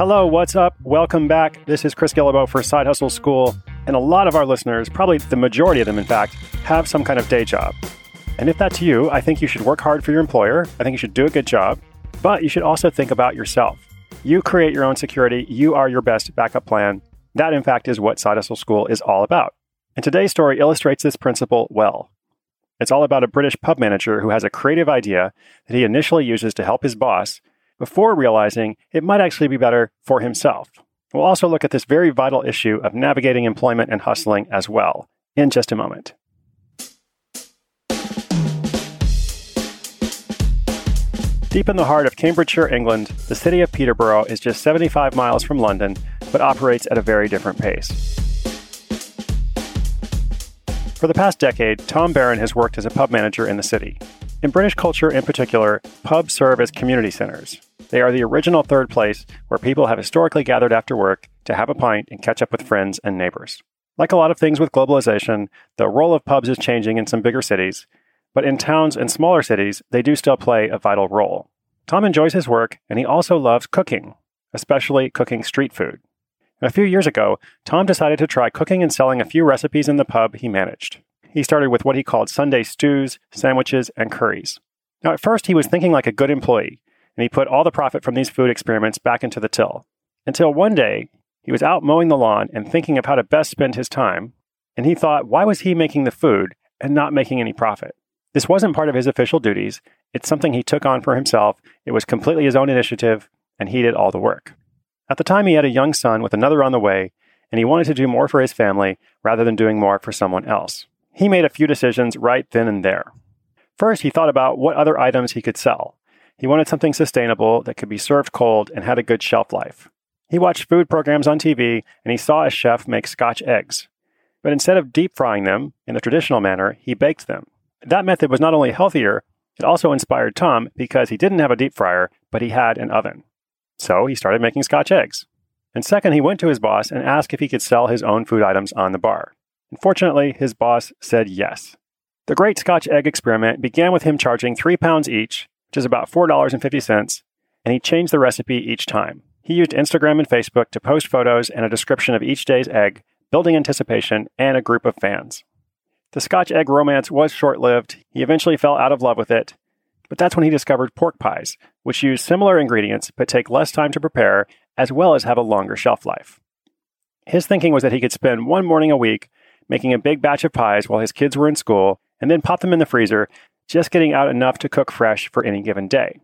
Hello, what's up? Welcome back. This is Chris Guillebeau for Side Hustle School. And a lot of our listeners, probably the majority of them, in fact, have some kind of day job. And if that's you, I think you should work hard for your employer. I think you should do a good job. But you should also think about yourself. You create your own security. You are your best backup plan. That, in fact, is what Side Hustle School is all about. And today's story illustrates this principle well. It's all about a British pub manager who has a creative idea that he initially uses to help his boss before realizing it might actually be better for himself. We'll also look at this very vital issue of navigating employment and hustling as well in just a moment. Deep in the heart of Cambridgeshire, England, the city of Peterborough is just 75 miles from London, but operates at a very different pace. For the past decade, Tom Barron has worked as a pub manager in the city. In British culture in particular, pubs serve as community centers. They are the original third place where people have historically gathered after work to have a pint and catch up with friends and neighbors. Like a lot of things with globalization, the role of pubs is changing in some bigger cities, but in towns and smaller cities, they do still play a vital role. Tom enjoys his work, and he also loves cooking, especially cooking street food. A few years ago, Tom decided to try cooking and selling a few recipes in the pub he managed. He started with what he called Sunday stews, sandwiches, and curries. Now, at first, he was thinking like a good employee, and he put all the profit from these food experiments back into the till. Until one day, he was out mowing the lawn and thinking of how to best spend his time, and he thought, why was he making the food and not making any profit? This wasn't part of his official duties. It's something he took on for himself. It was completely his own initiative, and he did all the work. At the time, he had a young son with another on the way, and he wanted to do more for his family rather than doing more for someone else. He made a few decisions right then and there. First, he thought about what other items he could sell. He wanted something sustainable that could be served cold and had a good shelf life. He watched food programs on TV, and he saw a chef make Scotch eggs. But instead of deep frying them in the traditional manner, he baked them. That method was not only healthier, it also inspired Tom because he didn't have a deep fryer, but he had an oven. So he started making Scotch eggs. And second, he went to his boss and asked if he could sell his own food items on the bar. Unfortunately, his boss said yes. The great Scotch egg experiment began with him charging £3 each, which is about $4.50, and he changed the recipe each time. He used Instagram and Facebook to post photos and a description of each day's egg, building anticipation and a group of fans. The Scotch egg romance was short-lived. He eventually fell out of love with it, but that's when he discovered pork pies, which use similar ingredients but take less time to prepare as well as have a longer shelf life. His thinking was that he could spend one morning a week making a big batch of pies while his kids were in school and then pop them in the freezer, just getting out enough to cook fresh for any given day.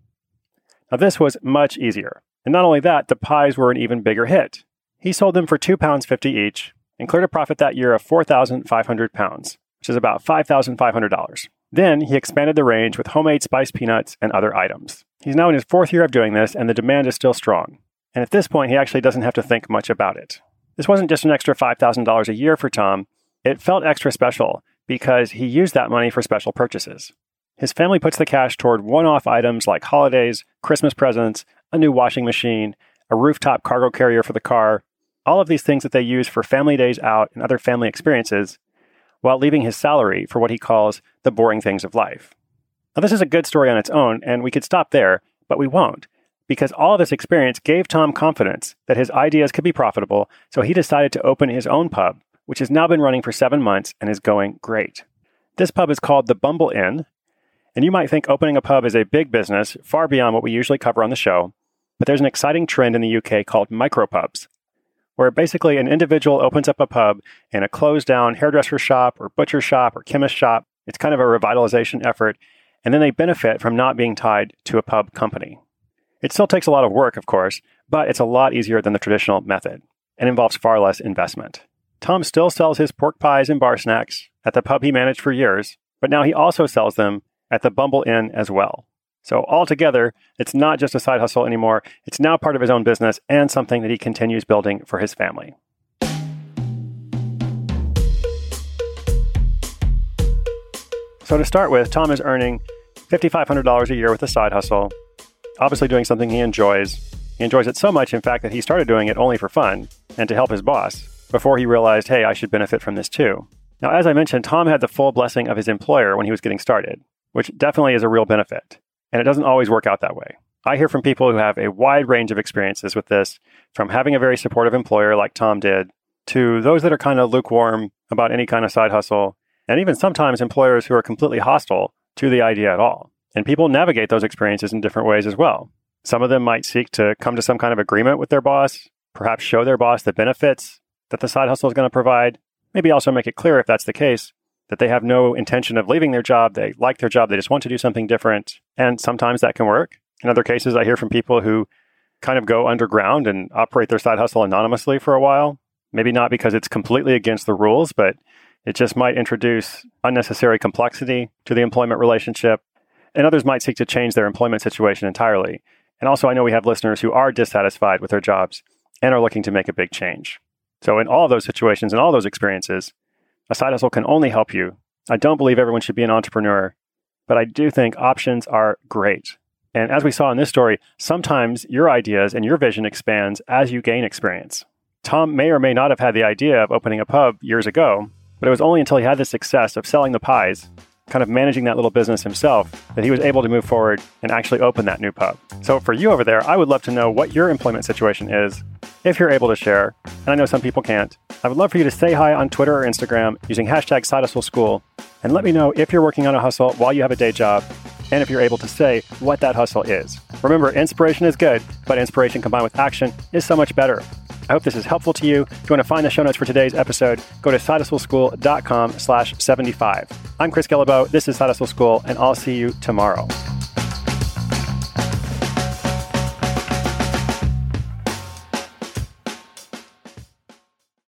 Now this was much easier. And not only that, the pies were an even bigger hit. He sold them for £2.50 each and cleared a profit that year of £4,500. Which is about $5,500. Then he expanded the range with homemade spiced peanuts and other items. He's now in his fourth year of doing this, and the demand is still strong. And at this point, he actually doesn't have to think much about it. This wasn't just an extra $5,000 a year for Tom. It felt extra special because he used that money for special purchases. His family puts the cash toward one-off items like holidays, Christmas presents, a new washing machine, a rooftop cargo carrier for the car, all of these things that they use for family days out and other family experiences, while leaving his salary for what he calls the boring things of life. Now, this is a good story on its own, and we could stop there, but we won't, because all of this experience gave Tom confidence that his ideas could be profitable, so he decided to open his own pub, which has now been running for 7 months and is going great. This pub is called the Bumble Inn, and you might think opening a pub is a big business, far beyond what we usually cover on the show, but there's an exciting trend in the UK called micropubs, where basically an individual opens up a pub in a closed-down hairdresser shop or butcher shop or chemist shop. It's kind of a revitalization effort, and then they benefit from not being tied to a pub company. It still takes a lot of work, of course, but it's a lot easier than the traditional method and involves far less investment. Tom still sells his pork pies and bar snacks at the pub he managed for years, but now he also sells them at the Bumble Inn as well. So altogether, it's not just a side hustle anymore. It's now part of his own business and something that he continues building for his family. So to start with, Tom is earning $5,500 a year with a side hustle, obviously doing something he enjoys. He enjoys it so much, in fact, that he started doing it only for fun and to help his boss before he realized, hey, I should benefit from this too. Now, as I mentioned, Tom had the full blessing of his employer when he was getting started, which definitely is a real benefit. And it doesn't always work out that way. I hear from people who have a wide range of experiences with this, from having a very supportive employer like Tom did, to those that are kind of lukewarm about any kind of side hustle, and even sometimes employers who are completely hostile to the idea at all. And people navigate those experiences in different ways as well. Some of them might seek to come to some kind of agreement with their boss, perhaps show their boss the benefits that the side hustle is going to provide, maybe also make it clear if that's the case, that they have no intention of leaving their job, they like their job, they just want to do something different, and sometimes that can work. In other cases, I hear from people who kind of go underground and operate their side hustle anonymously for a while, maybe not because it's completely against the rules, but it just might introduce unnecessary complexity to the employment relationship, and others might seek to change their employment situation entirely. And also, I know we have listeners who are dissatisfied with their jobs and are looking to make a big change. So in all of those situations and all those experiences, a side hustle can only help you. I don't believe everyone should be an entrepreneur, but I do think options are great. And as we saw in this story, sometimes your ideas and your vision expands as you gain experience. Tom may or may not have had the idea of opening a pub years ago, but it was only until he had the success of selling the pies, kind of managing that little business himself, that he was able to move forward and actually open that new pub. So for you over there, I would love to know what your employment situation is, if you're able to share, and I know some people can't. I would love for you to say hi on Twitter or Instagram using hashtag Side Hustle School, and let me know if you're working on a hustle while you have a day job, and if you're able to say what that hustle is. Remember, inspiration is good, but inspiration combined with action is so much better. I hope this is helpful to you. If you want to find the show notes for today's episode, go to sidehustleschool.com/75. I'm Chris Guillebeau. This is Side Hustle School, and I'll see you tomorrow.